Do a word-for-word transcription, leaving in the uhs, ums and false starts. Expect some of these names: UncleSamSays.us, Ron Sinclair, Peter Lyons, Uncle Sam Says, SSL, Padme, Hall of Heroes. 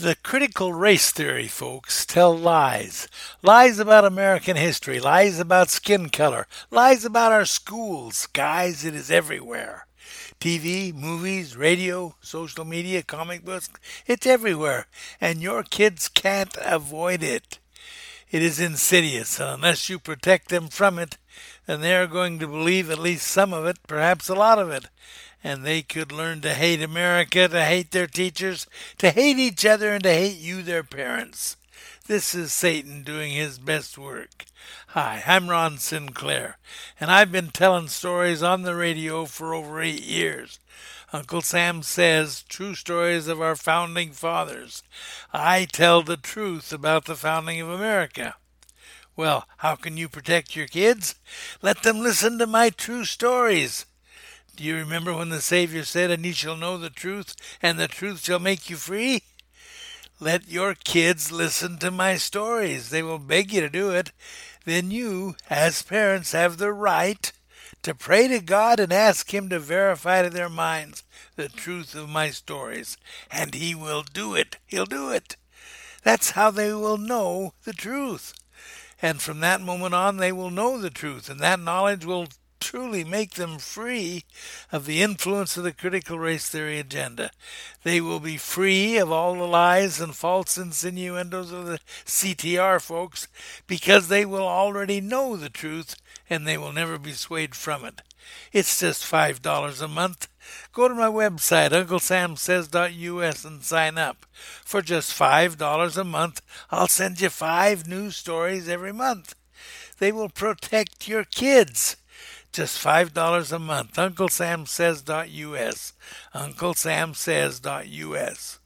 The critical race theory folks tell lies. Lies about American history, lies about skin color, lies about our schools. Guys, it is everywhere. T V, movies, radio, social media, comic books, it's everywhere. And your kids can't avoid it. It is insidious, and unless you protect them from it, then they are going to believe at least some of it, perhaps a lot of it. And they could learn to hate America, to hate their teachers, to hate each other, and to hate you, their parents. This is Satan doing his best work. Hi, I'm Ron Sinclair, and I've been telling stories on the radio for over eight years. Uncle Sam Says, True Stories of Our Founding Fathers. I tell the truth about the founding of America. Well, how can you protect your kids? Let them listen to my true stories. Do you remember when the Savior said, "And ye shall know the truth, and the truth shall make you free"? Let your kids listen to my stories. They will beg you to do it. Then you, as parents, have the right to pray to God and ask Him to verify to their minds the truth of my stories. And He will do it. He'll do it. That's how they will know the truth. And from that moment on, they will know the truth, and that knowledge will truly make them free of the influence of the critical race theory agenda. They will be free of all the lies and false insinuendos of the C T R folks, because they will already know the truth and they will never be swayed from it. It's just five dollars a month. Go to my website, Uncle Sam Says dot U S, and sign up. For just five dollars a month, I'll send you five new stories every month. They will protect your kids. Just five dollars a month, Uncle Sam Says dot U S, Uncle Sam Says dot U S.